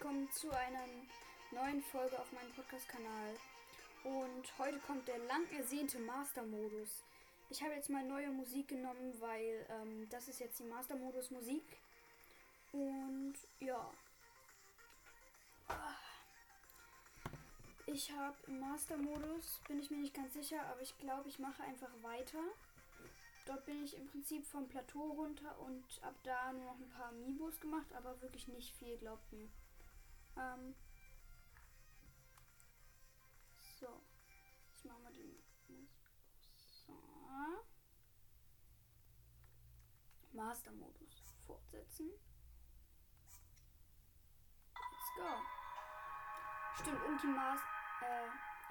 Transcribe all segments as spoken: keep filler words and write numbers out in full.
willkommen zu einer neuen Folge auf meinem Podcast-Kanal. Und heute kommt der lang ersehnte Master Modus. Ich habe jetzt mal neue Musik genommen, weil ähm, das ist jetzt die Master Modus Musik. Und ja. Ich habe im Master Modus, bin ich mir nicht ganz sicher, aber ich glaube, ich mache einfach weiter. Dort bin ich im Prinzip vom Plateau runter und ab da nur noch ein paar Amiibos gemacht, aber wirklich nicht viel, glaubt mir. Ähm so, ich mache mal den... So. Master-Modus fortsetzen. Let's go. Stimmt, und die, Mas- äh,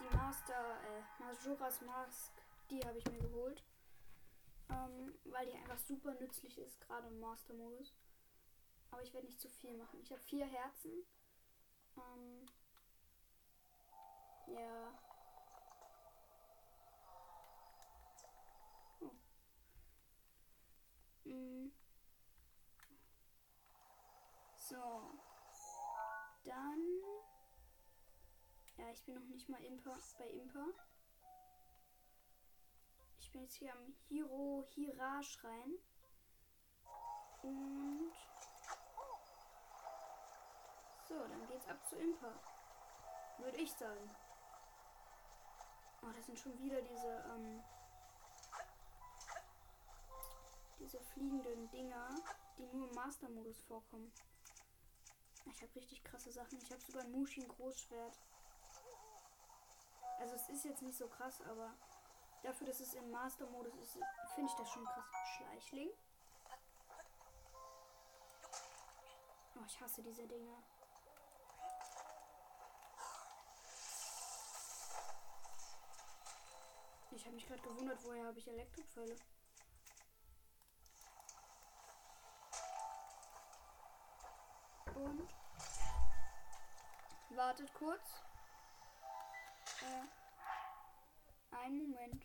die Master... Äh, Majora's Mask, die habe ich mir geholt. Ähm, weil die einfach super nützlich ist, gerade im Master-Modus. Aber ich werde nicht zu viel machen. Ich habe vier Herzen. Ähm, ja. Oh. Mhm. So. Dann. Ja, ich bin noch nicht mal Impa, bei Impa. Ich bin jetzt hier am Hiro Hira-Schrein. Und so, dann geht's ab zu Impa. Würde ich sagen. Oh, das sind schon wieder diese, ähm, diese fliegenden Dinger, die nur im Master-Modus vorkommen. Ich habe richtig krasse Sachen. Ich habe sogar ein Mushin-Großschwert. Also es ist jetzt nicht so krass, aber... Dafür, dass es im Master-Modus ist, finde ich das schon krass. Schleichling. Oh, ich hasse diese Dinger. Ich habe mich gerade gewundert, woher habe ich Elektro-Pfeile. Und... Wartet kurz. Äh... Einen Moment.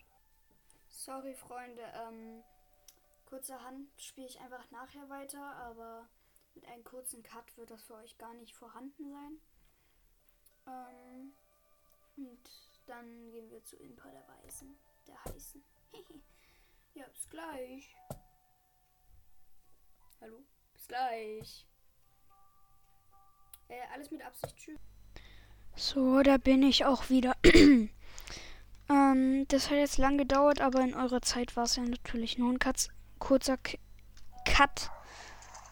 Sorry, Freunde. Ähm, kurzerhand spiele ich einfach nachher weiter, aber mit einem kurzen Cut wird das für euch gar nicht vorhanden sein. Ähm, und dann gehen wir zu Impa der Weißen, der Heißen. Ja, bis gleich. Hallo? Bis gleich. Äh, alles mit Absicht. Tschüss. So, da bin ich auch wieder. Ähm, das hat jetzt lang gedauert, aber in eurer Zeit war es ja natürlich nur ein Katz, kurzer K- Cut.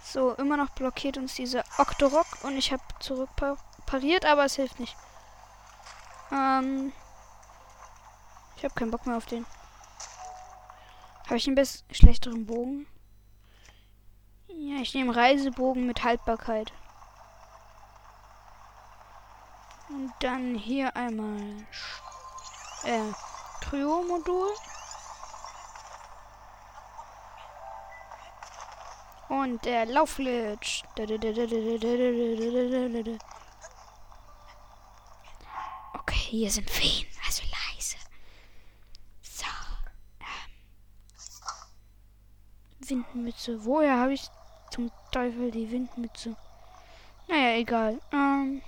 So, immer noch blockiert uns diese Octorock und ich habe zurückpariert, aber es hilft nicht. Ähm, ich habe keinen Bock mehr auf den. Habe ich einen besseren, schlechteren Bogen? Ja, ich nehme Reisebogen mit Haltbarkeit. Und dann hier einmal... Äh, Trio-Modul. Und der Laufglitch. Okay, hier sind Feen, also leise. So. Ähm. Windmütze. Woher habe ich zum Teufel die Windmütze? Naja, egal. Ähm.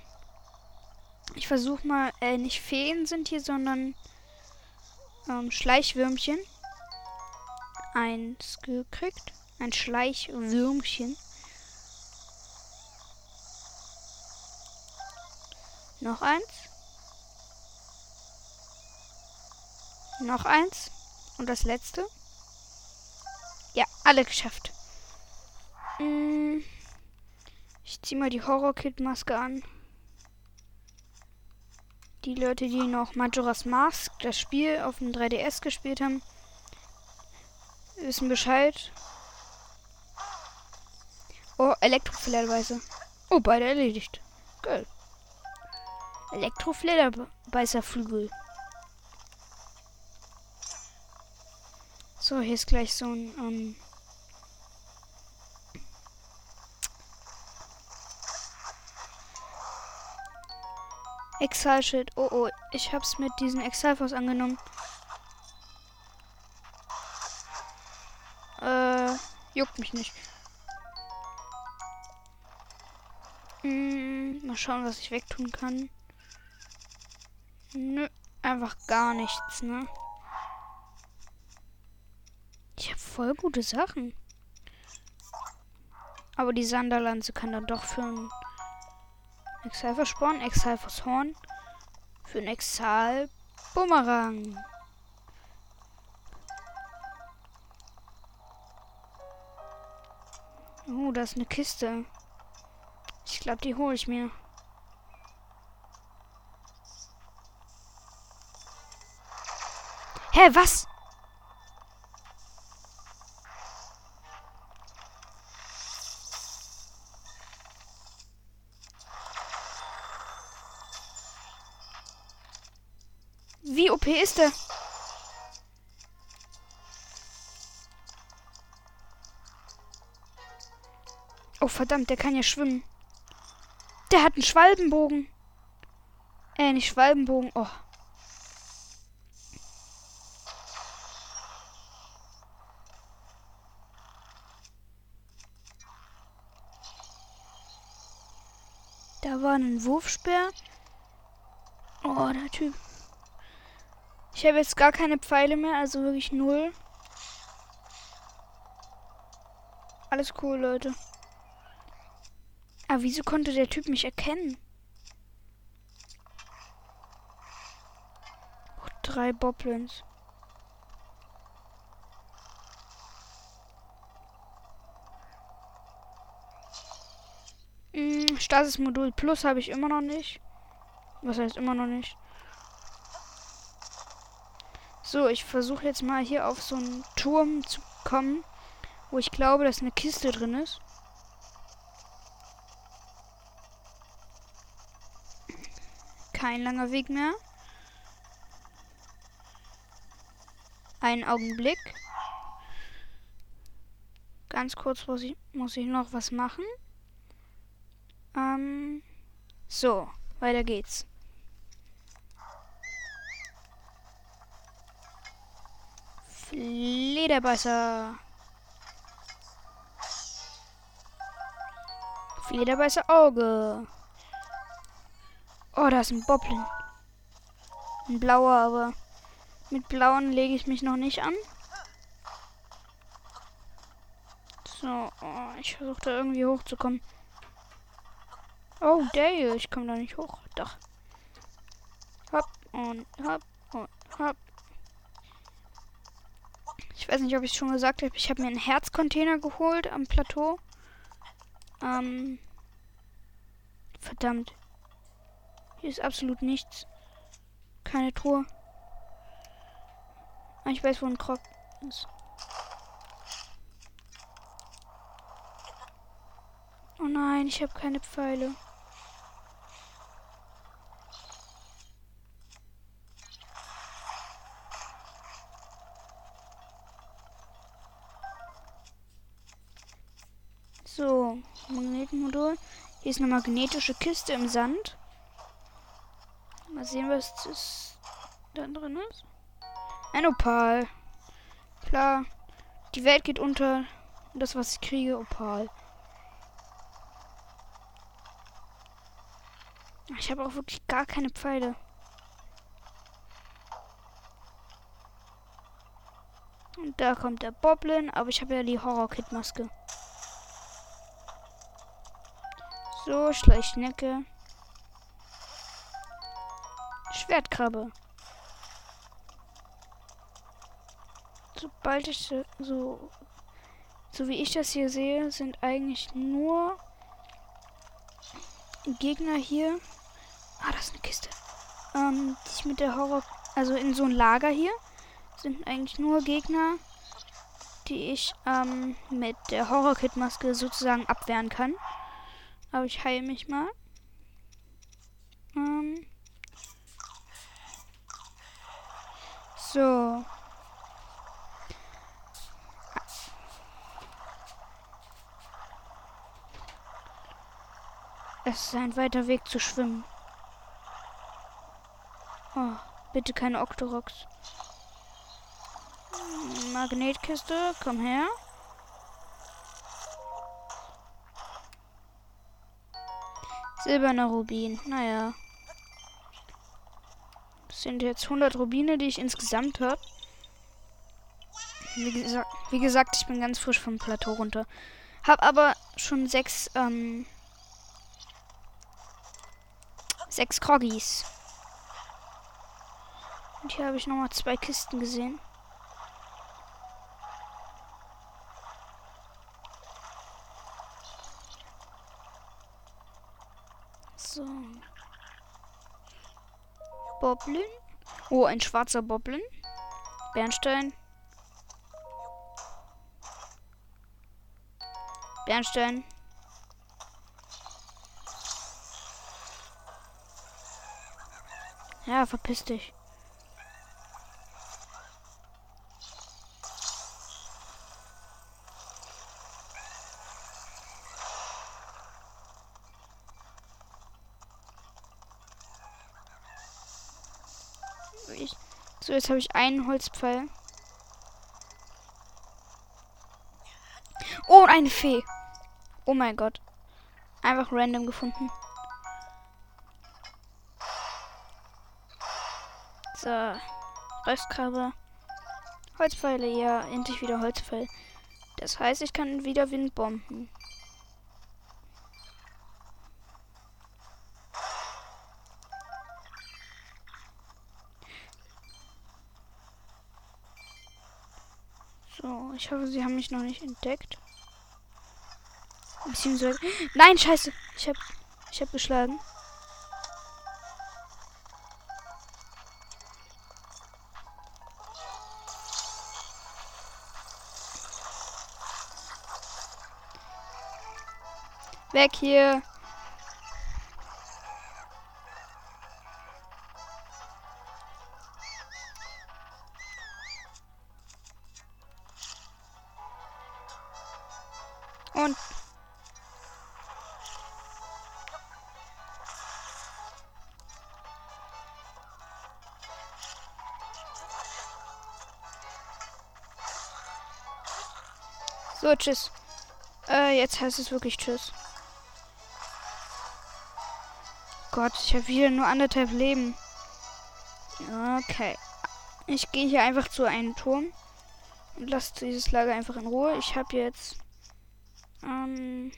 Ich versuche mal, äh, nicht Feen sind hier, sondern ähm, Schleichwürmchen. Eins gekriegt. Ein Schleichwürmchen. Noch eins. Noch eins. Und das letzte. Ja, alle geschafft. Hm. Ich ziehe mal die Horror-Kid-Maske an. Die Leute, die noch Majora's Mask, das Spiel auf dem drei D S gespielt haben, wissen Bescheid. Oh, Elektro-Flederbeißer. Oh, beide erledigt. Geil. Elektro-Flederbeißer-Flügel. So, hier ist gleich so ein, ähm... Exal-Schild. Oh oh, ich hab's mit diesen Exalfoss angenommen. Äh, juckt mich nicht. Hm, mal schauen, was ich wegtun kann. Nö, einfach gar nichts, ne? Ich habe voll gute Sachen. Aber die Sanderlanze kann dann doch für einen Exalfoss spawnen, Exalfoss Horn, für einen Exal Bumerang. Oh, da ist eine Kiste. Ich glaube, die hole ich mir. Hä, was? Wie O P ist der? Oh, verdammt, der kann ja schwimmen. Der hat einen Schwalbenbogen. Äh, nicht Schwalbenbogen. Oh. Da war ein Wurfspeer. Oh, der Typ. Ich habe jetzt gar keine Pfeile mehr, also wirklich null. Alles cool, Leute. Aber wieso konnte der Typ mich erkennen? Oh, drei Boblins. Hm, Stasis Modul Plus habe ich immer noch nicht. Was heißt immer noch nicht? So, ich versuche jetzt mal hier auf so einen Turm zu kommen, wo ich glaube, dass eine Kiste drin ist. Kein langer Weg mehr. Einen Augenblick. Ganz kurz muss ich, muss ich noch was machen. Ähm, so, weiter geht's. Flederbeißer. Flederbeißer Auge. Oh, da ist ein Boblin. Ein blauer, aber mit blauen lege ich mich noch nicht an. So, oh, ich versuche da irgendwie hochzukommen. Oh, Dale, ich komme da nicht hoch. Doch. Hopp und hopp und hopp. Ich weiß nicht, ob ich es schon gesagt habe. Ich habe mir einen Herzcontainer geholt am Plateau. Ähm. Verdammt. Hier ist absolut nichts. Keine Truhe. Ich weiß, wo ein Krog ist. Oh nein, ich habe keine Pfeile. So, Magnetmodul. Hier ist eine magnetische Kiste im Sand. Mal sehen, was das da drin ist. Ein Opal. Klar. Die Welt geht unter. Das, was ich kriege, Opal. Ich habe auch wirklich gar keine Pfeile. Und da kommt der Boblin. Aber ich habe ja die Horror-Kid-Maske. So, Schleichschnecke. Schwertkrabbe. Sobald ich so, so wie ich das hier sehe, sind eigentlich nur Gegner hier. Ah, das ist eine Kiste. Ähm, die ich mit der Horror, also in so ein Lager hier, sind eigentlich nur Gegner, die ich ähm, mit der Horror-Kid-Maske sozusagen abwehren kann. Aber ich heile mich mal. Ähm. So. Es ist ein weiter Weg zu schwimmen. Oh, bitte keine Octorocks. Magnetkiste, komm her. Silberner Rubin. Naja. Das sind jetzt hundert Rubine, die ich insgesamt habe. Wie, gesa wie gesagt, ich bin ganz frisch vom Plateau runter. Hab aber schon sechs, ähm... sechs Kroggis. Und hier habe ich nochmal zwei Kisten gesehen. So. Boblin. Oh, ein schwarzer Boblin. Bernstein. Bernstein. Ja, verpiss dich. Ich, so, jetzt habe ich einen Holzpfeil. Oh, eine Fee. Oh mein Gott. Einfach random gefunden. So. Reifskabel. Holzpfeile. Ja, endlich wieder Holzpfeil. Das heißt, ich kann wieder Windbomben. So, ich hoffe, sie haben mich noch nicht entdeckt. Beziehungsweise. Nein, scheiße. Ich hab. Ich hab geschlagen. Weg hier. Und. So, tschüss. Äh, jetzt heißt es wirklich tschüss. Gott, ich habe wieder nur anderthalb Leben. Okay. Ich gehe hier einfach zu einem Turm und lasse dieses Lager einfach in Ruhe. Ich habe jetzt... Ähm...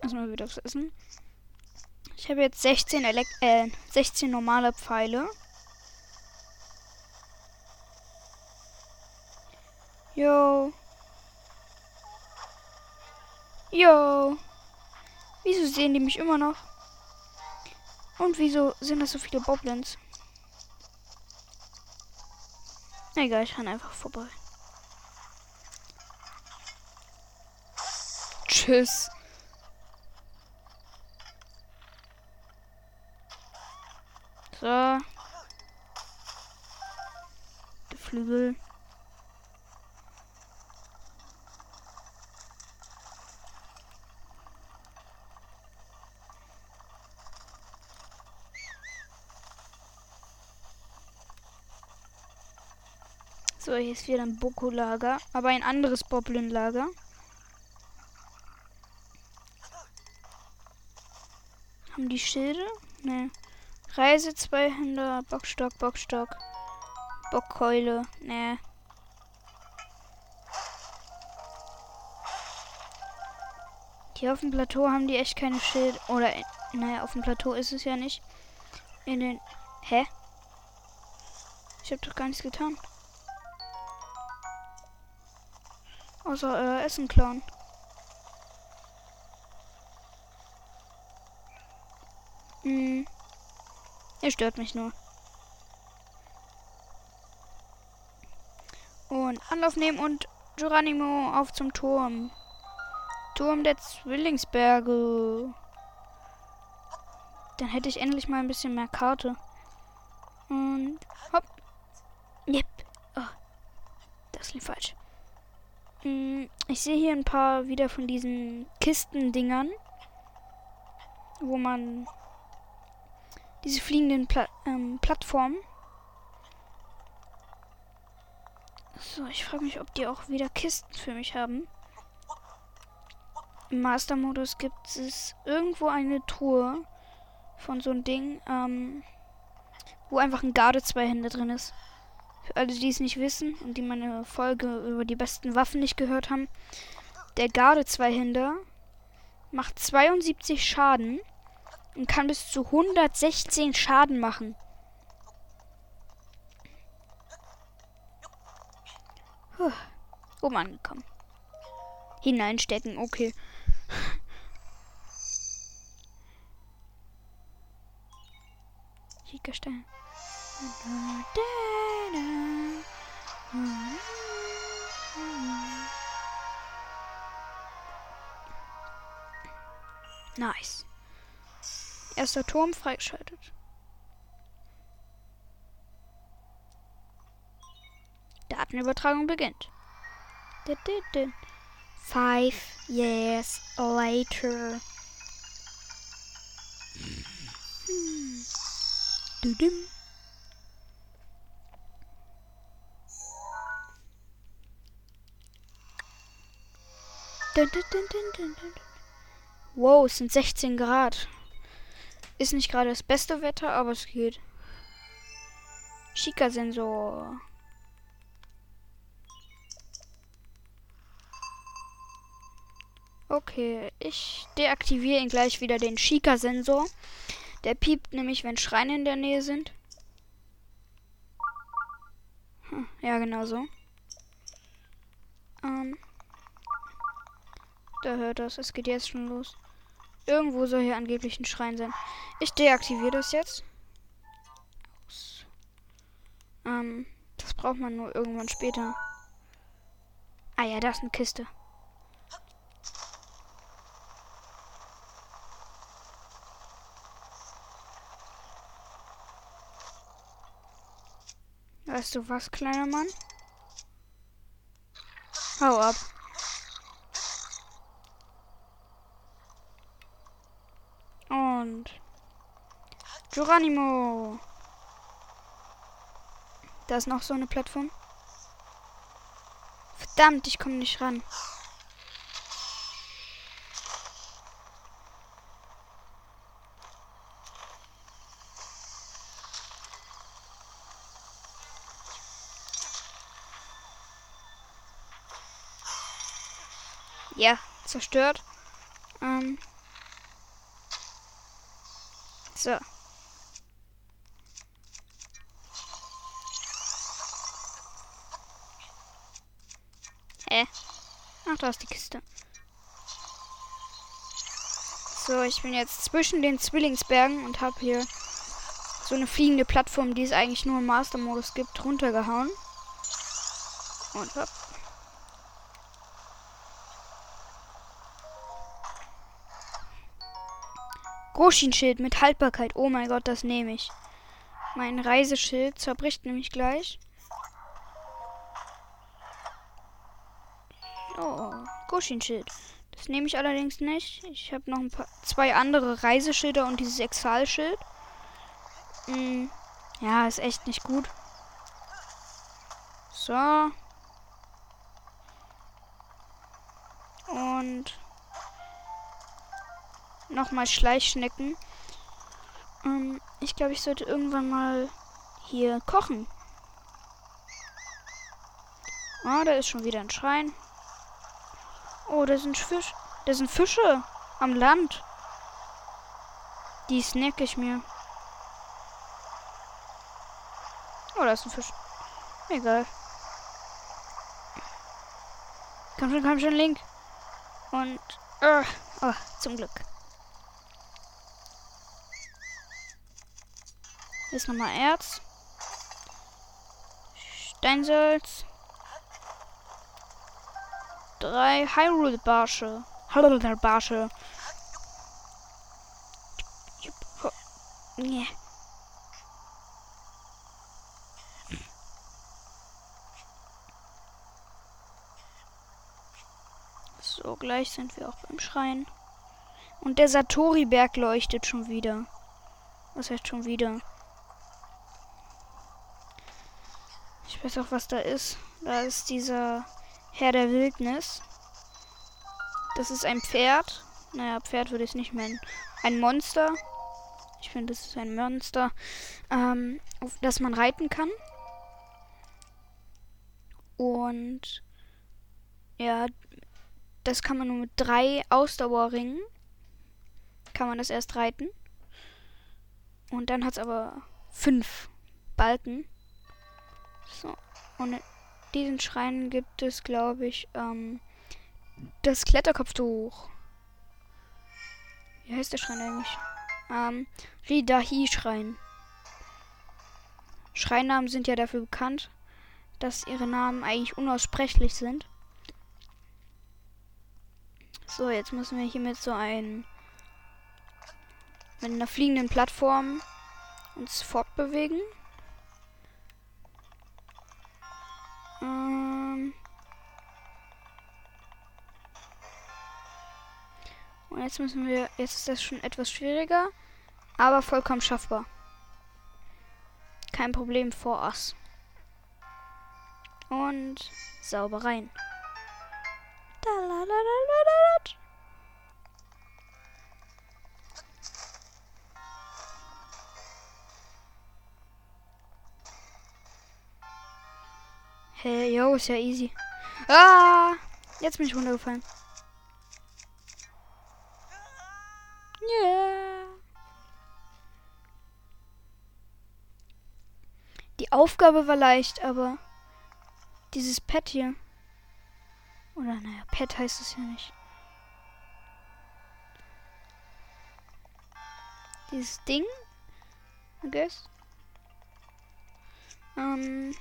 Erstmal wieder aufs Essen. Ich habe jetzt sechzehn Elekt... Äh, sechzehn normale Pfeile. Yo. Yo. Wieso sehen die mich immer noch? Und wieso sind das so viele Boblins? Egal, ich kann einfach vorbei. Tschüss. So. Der Flügel. So, hier ist wieder ein Boko-Lager, aber ein anderes Boblin-Lager. Haben die Schilde? Ne. Reise, Zweihänder, Bockstock, Bockstock, Bockkeule, ne. Hier auf dem Plateau haben die echt keine Schilde, oder, naja, auf dem Plateau ist es ja nicht. In den, hä? Ich hab doch gar nichts getan. Außer äh, Essen klauen. Hm. Ihr stört mich nur. Und Anlauf nehmen und Geronimo auf zum Turm. Turm der Zwillingsberge. Dann hätte ich endlich mal ein bisschen mehr Karte. Und hopp. Yep. Oh. Das lief falsch. Ich sehe hier ein paar wieder von diesen Kistendingern, wo man diese fliegenden Pla ähm, Plattformen. So, ich frage mich, ob die auch wieder Kisten für mich haben. Im Master-Modus gibt es irgendwo eine Truhe von so einem Ding, ähm, wo einfach ein Garde Zweihänder drin ist. Für alle, die es nicht wissen und die meine Folge über die besten Waffen nicht gehört haben, der Garde Zweihänder macht zweiundsiebzig Schaden und kann bis zu hundertsechzehn Schaden machen. Puh. Oben angekommen. Hineinstecken, okay. Schickerstein. Nice. Erster Turm freigeschaltet. Datenübertragung beginnt. Five years later. Hm. Du-dum. Wow, es sind sechzehn Grad. Ist nicht gerade das beste Wetter, aber es geht. Schika-Sensor. Okay, ich deaktiviere ihn gleich wieder, den Schika-Sensor. Der piept nämlich, wenn Schreine in der Nähe sind. Hm, ja, genau so. Ähm. Da hört das, es geht jetzt schon los. Irgendwo soll hier angeblich ein Schrein sein. Ich deaktiviere das jetzt. Aus. Ähm, das braucht man nur irgendwann später. Ah ja, da ist eine Kiste. Weißt du was, kleiner Mann? Hau ab. Und Geronimo. Da ist noch so eine Plattform. Verdammt, ich komme nicht ran. Ja, zerstört. Ähm. So. Hä? Ach, da ist die Kiste. So, ich bin jetzt zwischen den Zwillingsbergen und habe hier so eine fliegende Plattform, die es eigentlich nur im Master-Modus gibt, runtergehauen. Und hopp. Koshin-Schild mit Haltbarkeit. Oh mein Gott, das nehme ich. Mein Reiseschild zerbricht nämlich gleich. Oh, Koshin-Schild. Das nehme ich allerdings nicht. Ich habe noch ein paar, zwei andere Reiseschilder und dieses Exal-Schild. Hm, ja, ist echt nicht gut. So. Und nochmal Schleichschnecken. Ähm, ich glaube, ich sollte irgendwann mal hier kochen. Ah, oh, da ist schon wieder ein Schrein. Oh, da sind Fische. Da sind Fische am Land. Die snack ich mir. Oh, da ist ein Fisch. Egal. Komm schon, komm schon, Link. Und Uh, oh, zum Glück. Jetzt nochmal Erz. Steinsalz. Drei Hyrule Barsche. Hyrule Barsche. Nee. So, gleich sind wir auch beim Schrein. Und der Satori-Berg leuchtet schon wieder. Was heißt schon wieder? Ich weiß auch, was da ist. Da ist dieser Herr der Wildnis. Das ist ein Pferd. Naja, Pferd würde ich es nicht meinen. Ein Monster. Ich finde, das ist ein Monster, ähm, auf das man reiten kann. Und ja, das kann man nur mit drei Ausdauerringen. Kann man das erst reiten. Und dann hat es aber fünf Balken. So, und in diesen Schrein gibt es, glaube ich, ähm, das Kletterkopftuch. Wie heißt der Schrein eigentlich? Ähm, Ri-Dahee-Schrein. Schreinnamen sind ja dafür bekannt, dass ihre Namen eigentlich unaussprechlich sind. So, jetzt müssen wir hier mit so einem, mit einer fliegenden Plattform uns fortbewegen. Ähm Und jetzt müssen wir, jetzt ist das schon etwas schwieriger, aber vollkommen schaffbar. Kein Problem vor uns. Und sauber rein. Hey, yo, ist ja easy. Ah, jetzt bin ich runtergefallen. Yeah. Die Aufgabe war leicht, aber dieses Pad hier. Oder naja, Pad heißt es ja nicht. Dieses Ding. I guess. Ähm.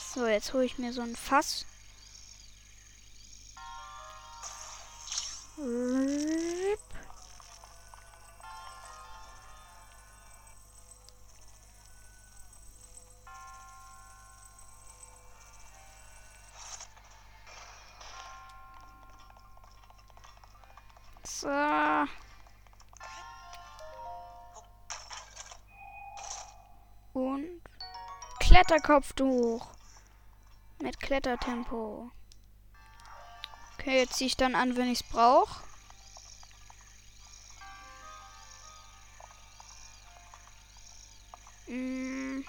So, jetzt hole ich mir so ein Fass. Rip. So. Und Kletterkopftuch. Mit Klettertempo. Okay, jetzt ziehe ich dann an, wenn ich es brauche. Hm.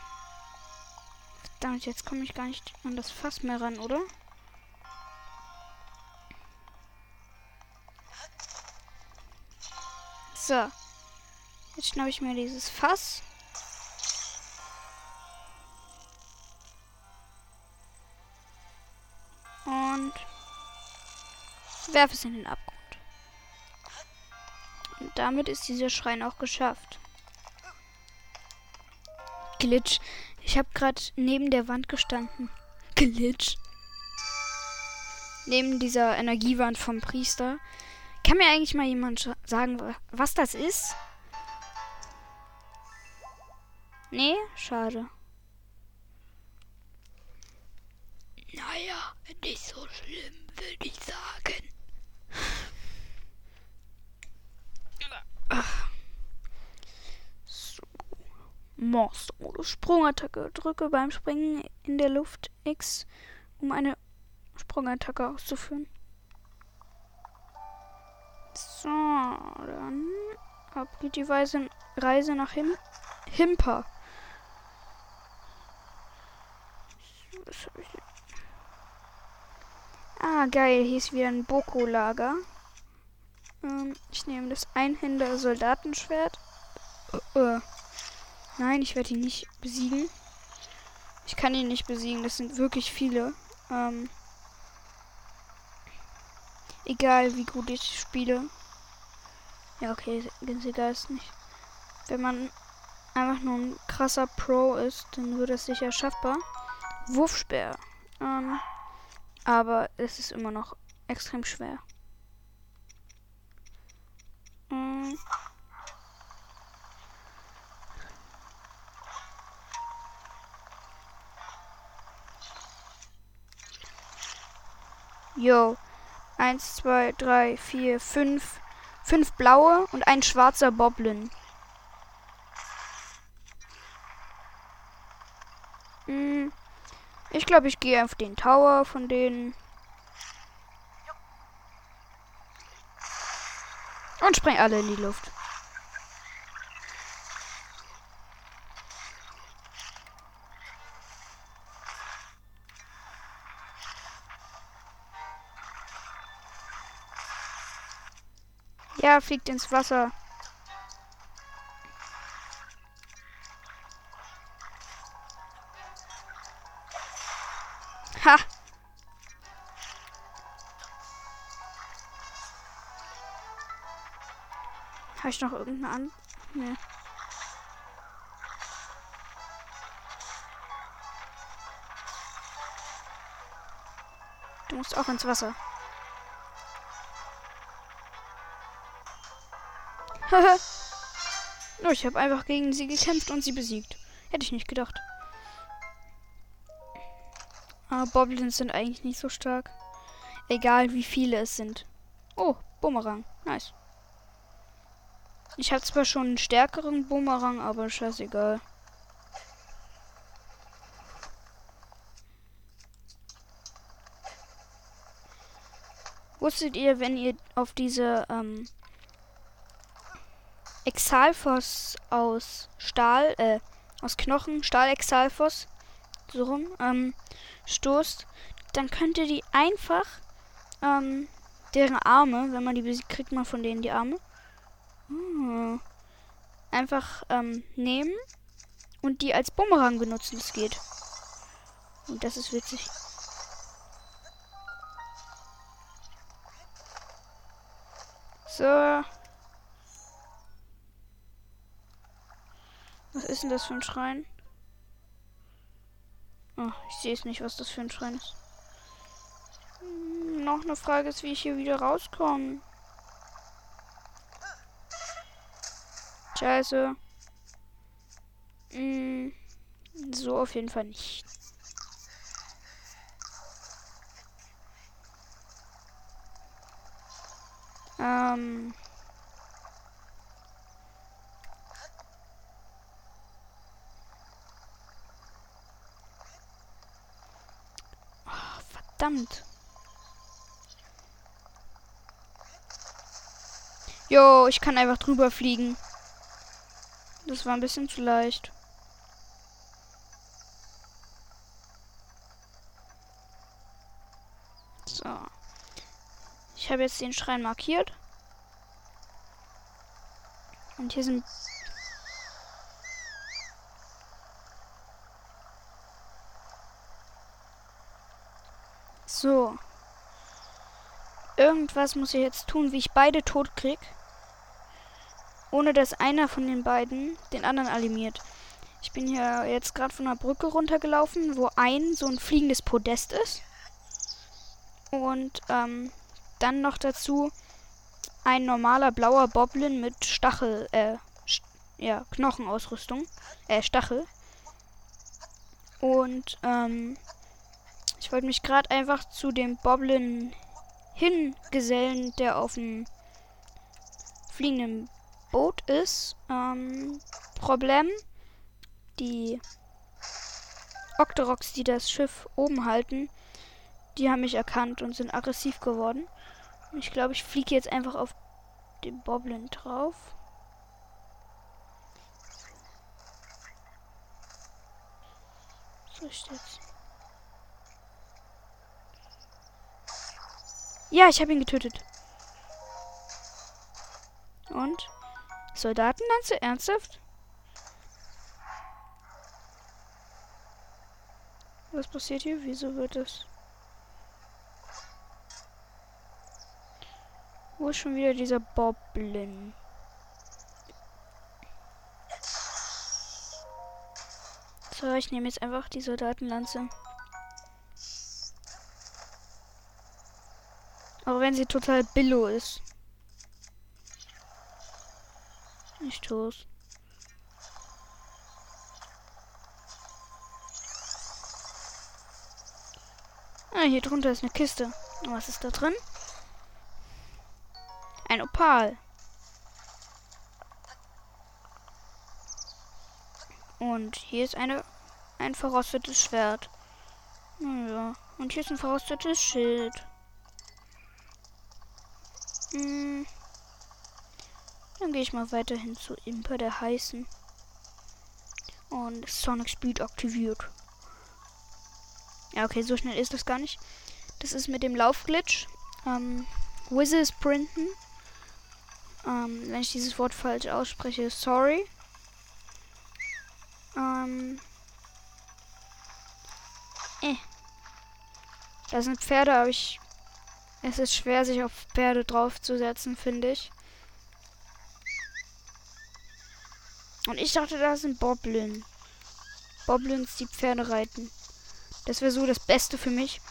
Verdammt, jetzt komme ich gar nicht an das Fass mehr ran, oder? So. Jetzt schnappe ich mir dieses Fass. Werfe es in den Abgrund. Und damit ist dieser Schrein auch geschafft. Glitch. Ich habe gerade neben der Wand gestanden. Glitch. Neben dieser Energiewand vom Priester. Kann mir eigentlich mal jemand sagen, was das ist? Nee? Schade. Naja, nicht so schlimm, würde ich sagen. So. Master Modus. Sprungattacke. Drücke beim Springen in der Luft X, um eine Sprungattacke auszuführen. So, dann ab geht die Weise, Reise nach Him- Impa. Was hab ich denn? Ah, geil, hier ist wieder ein Boko-Lager. Ähm, ich nehme das Einhänder-Soldatenschwert. Uh, uh. Nein, ich werde ihn nicht besiegen. Ich kann ihn nicht besiegen, das sind wirklich viele. Ähm, egal, wie gut ich spiele. Ja, okay, ganz egal ist nicht. Wenn man einfach nur ein krasser Pro ist, dann wird das sicher schaffbar. Wurfspeer. Ähm... Aber es ist immer noch extrem schwer. Hm. Yo. Eins, zwei, drei, vier, fünf. Fünf blaue und ein schwarzer Boblin. Hm. Ich glaube, ich gehe auf den Tower von denen. Und spring alle in die Luft. Ja, fliegt ins Wasser. Ha! Habe ich noch irgendeine an? Nee. Du musst auch ins Wasser. Haha. No, ich habe einfach gegen sie gekämpft und sie besiegt. Hätte ich nicht gedacht. Aber Boblins sind eigentlich nicht so stark. Egal wie viele es sind. Oh, Bumerang. Nice. Ich habe zwar schon einen stärkeren Bumerang, aber scheißegal. Wusstet ihr, wenn ihr auf diese ähm, Exalfoss aus Stahl, äh, aus Knochen, Stahl-Exalfoss, so rum, ähm, stoßt, dann könnt ihr die einfach, ähm, deren Arme, wenn man die besiegt, kriegt man von denen die Arme, hm, einfach, ähm, nehmen und die als Bumerang benutzen, das geht. Und das ist witzig. So. Was ist denn das für ein Schrein? Oh, ich sehe es nicht, was das für ein Schrein ist. Hm, noch eine Frage ist, wie ich hier wieder rauskomme. Scheiße. Hm, so auf jeden Fall nicht. Ähm... Verdammt. Jo, ich kann einfach drüber fliegen. Das war ein bisschen zu leicht. So. Ich habe jetzt den Schrein markiert. Und hier sind... So. Irgendwas muss ich jetzt tun, wie ich beide tot krieg. Ohne dass einer von den beiden den anderen animiert. Ich bin hier jetzt gerade von einer Brücke runtergelaufen, wo ein so ein fliegendes Podest ist. Und ähm, dann noch dazu ein normaler blauer Boblin mit Stachel, äh, St- ja, Knochenausrüstung. Äh, Stachel. Und, ähm... ich wollte mich gerade einfach zu dem Boblin hingesellen, der auf dem fliegenden Boot ist. Ähm, Problem, die Octorocks, die das Schiff oben halten, die haben mich erkannt und sind aggressiv geworden. Und ich glaube, ich fliege jetzt einfach auf den Boblin drauf. So steht's. Ja, ich habe ihn getötet. Und? Soldatenlanze? Ernsthaft? Was passiert hier? Wieso wird das? Wo ist schon wieder dieser Boblin? So, ich nehme jetzt einfach die Soldatenlanze. Auch wenn sie total billo ist. Ich tue's. Ah, hier drunter ist eine Kiste. Und was ist da drin? Ein Opal. Und hier ist eine ein verrostetes Schwert. Naja, und hier ist ein verrostetes Schild. Hm. Dann gehe ich mal weiterhin zu Impa der Heißen. Und Sonic Speed aktiviert. Ja, okay, so schnell ist das gar nicht. Das ist mit dem Laufglitch. Ähm, Whistle Sprinten. Ähm, wenn ich dieses Wort falsch ausspreche, sorry. Ähm. Eh. Da sind Pferde, aber ich... Es ist schwer, sich auf Pferde draufzusetzen, finde ich. Und ich dachte, da sind Boblin. Boblins, die Pferde reiten. Das wäre so das Beste für mich.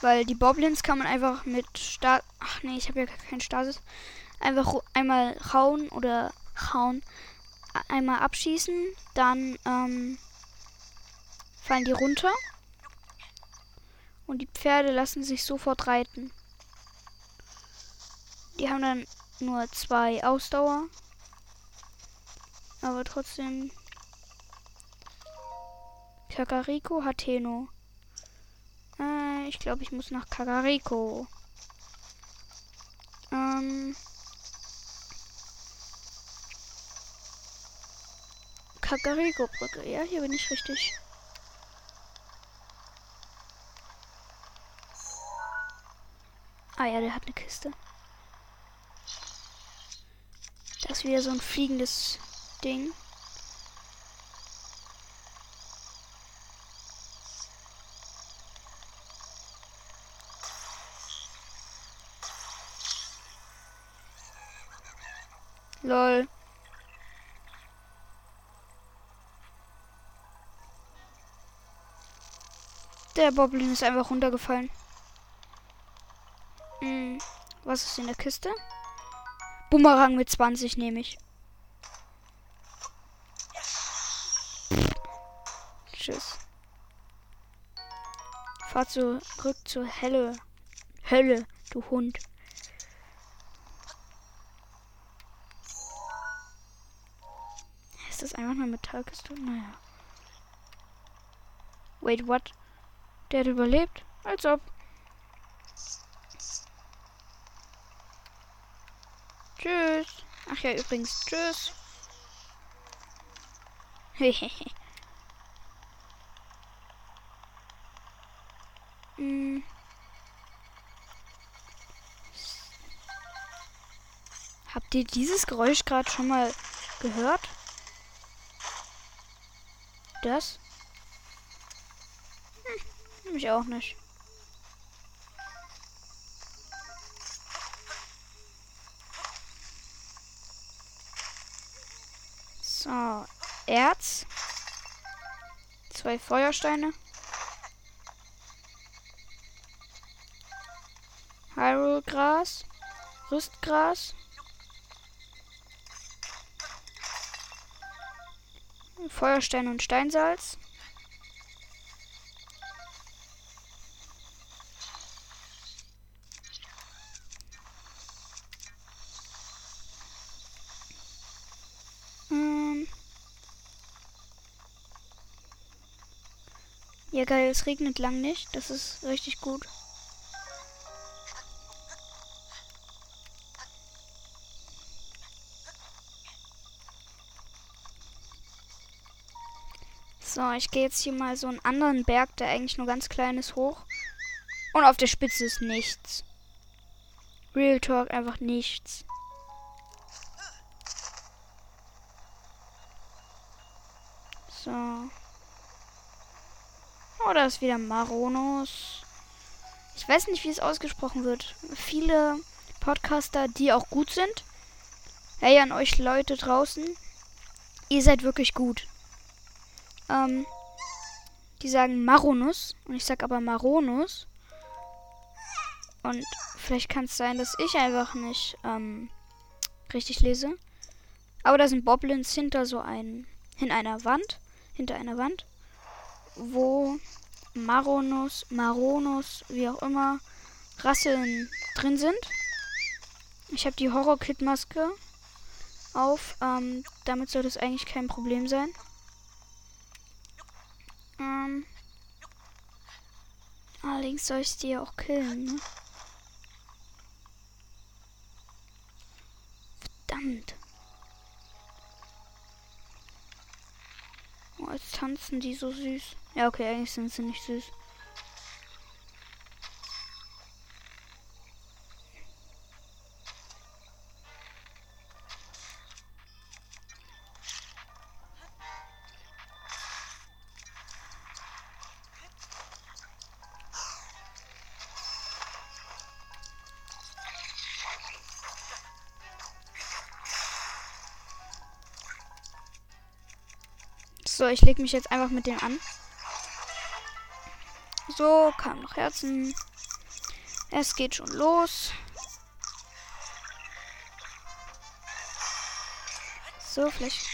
Weil die Boblins kann man einfach mit Stasis... Ach nee, ich habe ja keinen Stasis. Einfach einmal hauen oder hauen. Einmal abschießen. Dann ähm, fallen die runter. Und die Pferde lassen sich sofort reiten. Die haben dann nur zwei Ausdauer. Aber trotzdem... Kakariko, Hateno. Äh, ich glaube, ich muss nach Kakariko. Ähm... Kakariko-Brücke. Ja, hier bin ich richtig. Ah ja, der hat eine Kiste. Das ist wieder so ein fliegendes... Ding. Lol. Der Boblin ist einfach runtergefallen. Hm, was ist in der Kiste? Bumerang mit zwanzig nehme ich. Tschüss. Fahr zurück zur Hölle. Hölle, du Hund. Ist das einfach eine Metallkiste? Naja. Wait, what? Der hat überlebt? Als ob. Tschüss. Ach ja, übrigens, tschüss. Hehehe. Habt ihr dieses Geräusch gerade schon mal gehört? Das? Hm, ich auch nicht. So, Erz. Zwei Feuersteine. Hyrule-Gras, Rüstgras, Feuerstein und Steinsalz. Ähm. Ja geil, es regnet lang nicht, das ist richtig gut. So, ich gehe jetzt hier mal so einen anderen Berg, der eigentlich nur ganz klein ist, hoch. Und auf der Spitze ist nichts. Real Talk, einfach nichts. So. Oh, da ist wieder Maronus. Ich weiß nicht, wie es ausgesprochen wird. Viele Podcaster, die auch gut sind. Hey, an euch Leute draußen. Ihr seid wirklich gut. Ähm, die sagen Maronus und ich sag aber Maronus. Und vielleicht kann es sein, dass ich einfach nicht ähm, richtig lese. Aber da sind Boblins hinter so einem, in einer Wand, hinter einer Wand, wo Maronus, Maronus, wie auch immer, Rassen drin sind. Ich habe die Horror-Kid-Maske auf. Ähm, damit sollte es eigentlich kein Problem sein. Ähm. Allerdings soll ich die ja auch killen, ne? Verdammt. Oh, jetzt tanzen die so süß. Ja, okay, eigentlich sind sie nicht süß. So, ich lege mich jetzt einfach mit dem an. So, kam noch Herzen. Es geht schon los. So, vielleicht.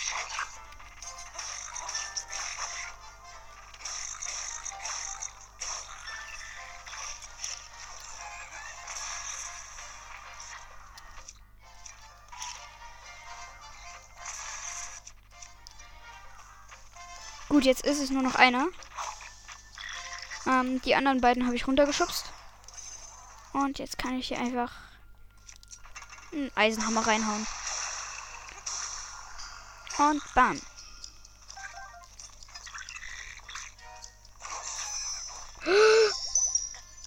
Gut, jetzt ist es nur noch einer. Ähm, die anderen beiden habe ich runtergeschubst. Und jetzt kann ich hier einfach einen Eisenhammer reinhauen. Und bam.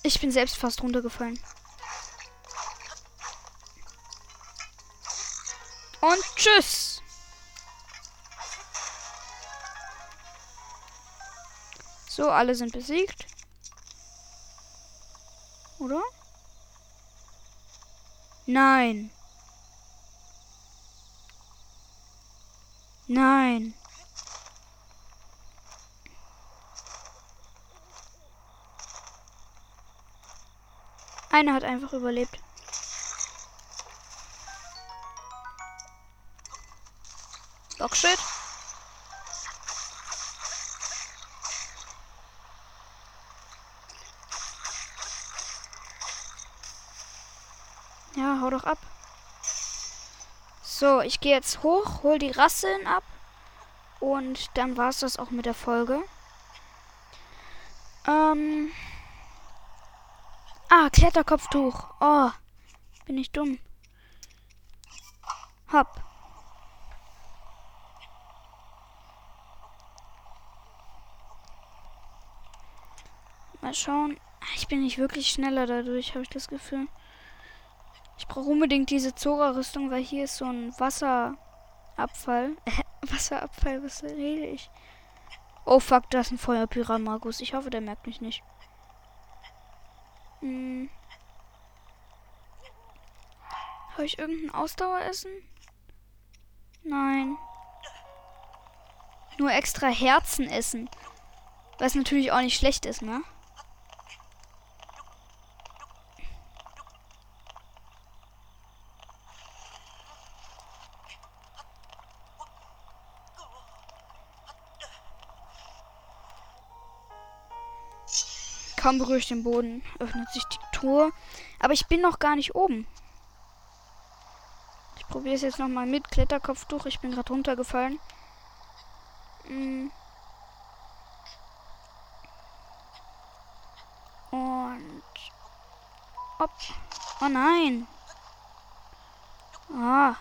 Ich bin selbst fast runtergefallen. Und tschüss. So, alle sind besiegt. Oder? Nein. Nein. Einer hat einfach überlebt. Bockshit. Hau doch ab. So, ich gehe jetzt hoch, hol die Rasseln ab und dann war es das auch mit der Folge. Ähm. Ah, Kletterkopftuch. Oh, bin ich dumm. Hopp. Mal schauen. Ich bin nicht wirklich schneller dadurch, habe ich das Gefühl. Ich brauche unbedingt diese Zora-Rüstung, weil hier ist so ein Wasserabfall. Wasserabfall, was rede ich? Oh fuck, da ist ein Feuerpyramagus. Ich hoffe, der merkt mich nicht. Hm. Habe ich irgendein Ausdaueressen? Nein. Nur extra Herzen essen. Was natürlich auch nicht schlecht ist, ne? Kaum berühre ich den Boden, öffnet sich die Tür. Aber ich bin noch gar nicht oben. Ich probiere es jetzt nochmal mit Kletterkopftuch. Ich bin gerade runtergefallen. Und... Hopp. Oh nein. Ah.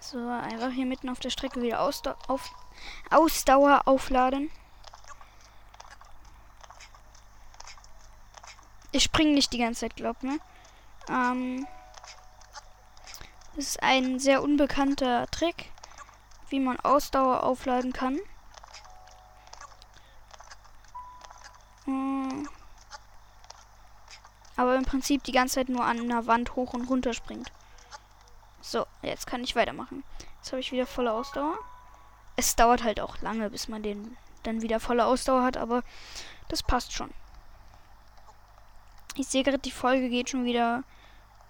So, einfach hier mitten auf der Strecke wieder Ausdauer, auf, Ausdauer aufladen. Ich springe nicht die ganze Zeit, glaub mir. Ähm, das ist ein sehr unbekannter Trick, wie man Ausdauer aufladen kann. Ähm, aber im Prinzip die ganze Zeit nur an einer Wand hoch und runter springt. So, jetzt kann ich weitermachen. Jetzt habe ich wieder volle Ausdauer. Es dauert halt auch lange, bis man den dann wieder volle Ausdauer hat, aber das passt schon. Ich sehe gerade, die Folge geht schon wieder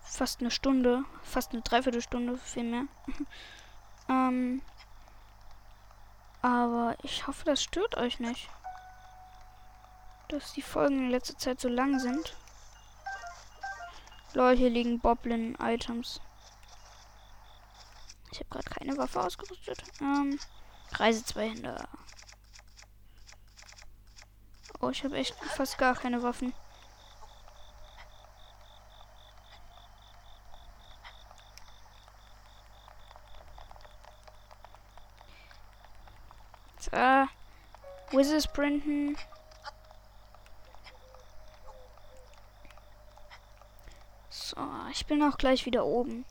fast eine Stunde, fast eine Dreiviertelstunde, viel mehr. ähm, aber ich hoffe, das stört euch nicht, dass die Folgen in letzter Zeit so lang sind. Lol, hier liegen Boblin-Items. Ich habe gerade keine Waffe ausgerüstet. Ähm, Garde Zweihänder. Oh, ich habe echt fast gar keine Waffen. So. Wizard sprinten. So, ich bin auch gleich wieder oben.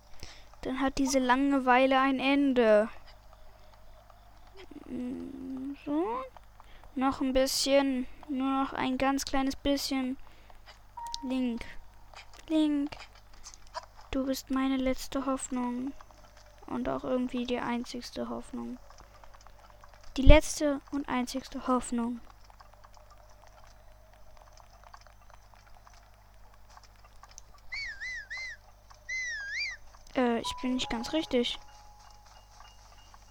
Dann hat diese Langeweile ein Ende. So. Noch ein bisschen. Nur noch ein ganz kleines bisschen. Link. Link. Du bist meine letzte Hoffnung. Und auch irgendwie die einzigste Hoffnung. Die letzte und einzigste Hoffnung. Äh, ich bin nicht ganz richtig.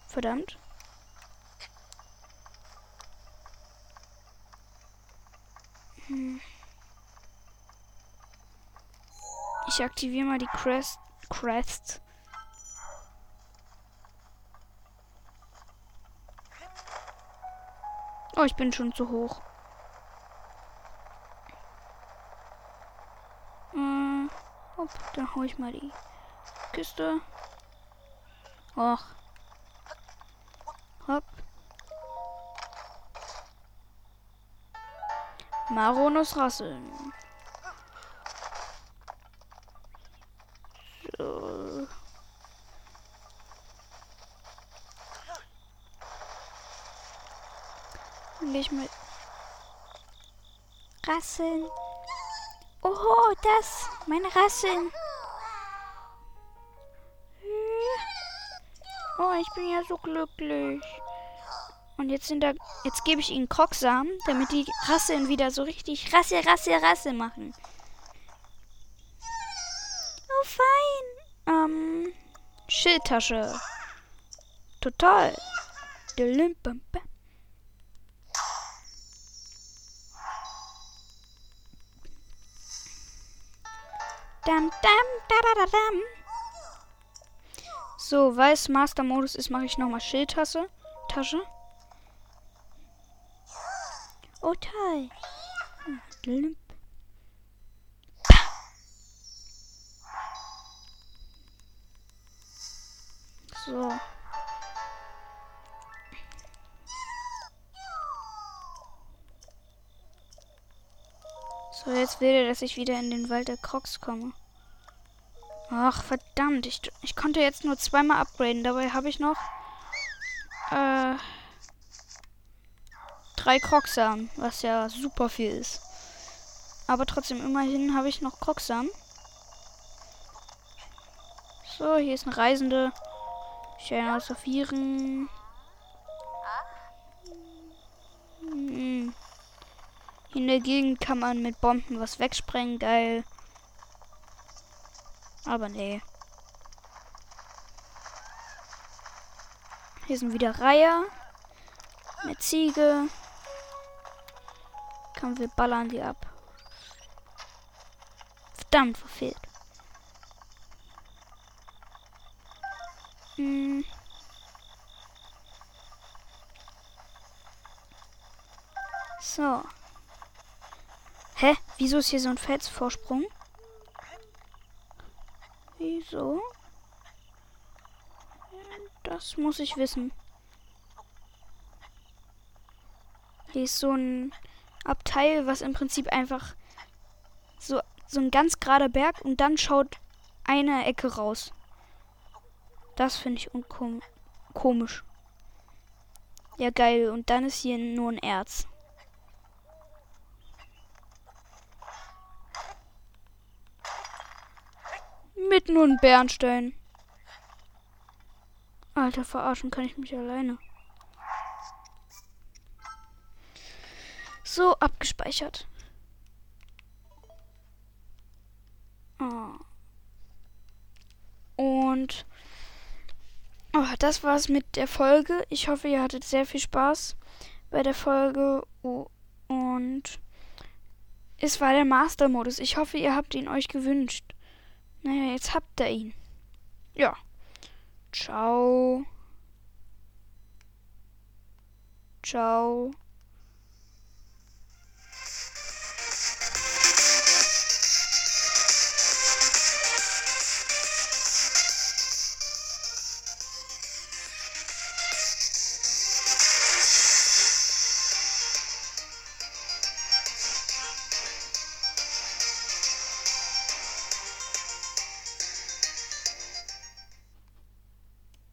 Verdammt. Hm. Ich aktiviere mal die Crest. Crest. Oh, ich bin schon zu hoch. Äh, hopp, dann hau ich mal die Kiste. Och. Hopp. Maronus rasseln. So. Ich mit Rasseln. Oho, das, mein Rasseln. Oh, ich bin ja so glücklich. Und jetzt sind da, jetzt gebe ich ihnen Krogsamen, damit die Rasseln wieder so richtig Rassel, Rassel, Rassel machen. Oh, fein. Ähm, Schildtasche. Total. Dam, dam, da, da, da, dam. So, weil es Master Modus ist, mache ich nochmal Schildtasse. Tasche. Oh, toll. So. So, jetzt will er, dass ich wieder in den Wald der Crocs komme. Ach, verdammt. Ich, ich konnte jetzt nur zweimal upgraden. Dabei habe ich noch äh, drei Crocsamen, was ja super viel ist. Aber trotzdem, immerhin habe ich noch Crocsamen. So, hier ist eine Reisende. Schön aus Saphiren. Hm. In der Gegend kann man mit Bomben was wegsprengen, geil. Aber nee. Hier sind wieder Reiher. Eine Ziege. Komm, wir ballern die ab. Verdammt, verfehlt. Hm. So. Hä? Wieso ist hier so ein Felsvorsprung? Wieso? Das muss ich wissen. Hier ist so ein Abteil, was im Prinzip einfach so, so ein ganz gerader Berg und dann schaut eine Ecke raus. Das finde ich unkom- komisch. Ja, geil. Und dann ist hier nur ein Erz. Mit nur ein Bernstein. Alter, verarschen kann ich mich alleine. So, abgespeichert. Ah. Und oh, das war's mit der Folge. Ich hoffe, ihr hattet sehr viel Spaß bei der Folge. Oh, und es war der Master-Modus. Ich hoffe, ihr habt ihn euch gewünscht. Naja, jetzt habt ihr ihn. Ja. Ciao. Ciao.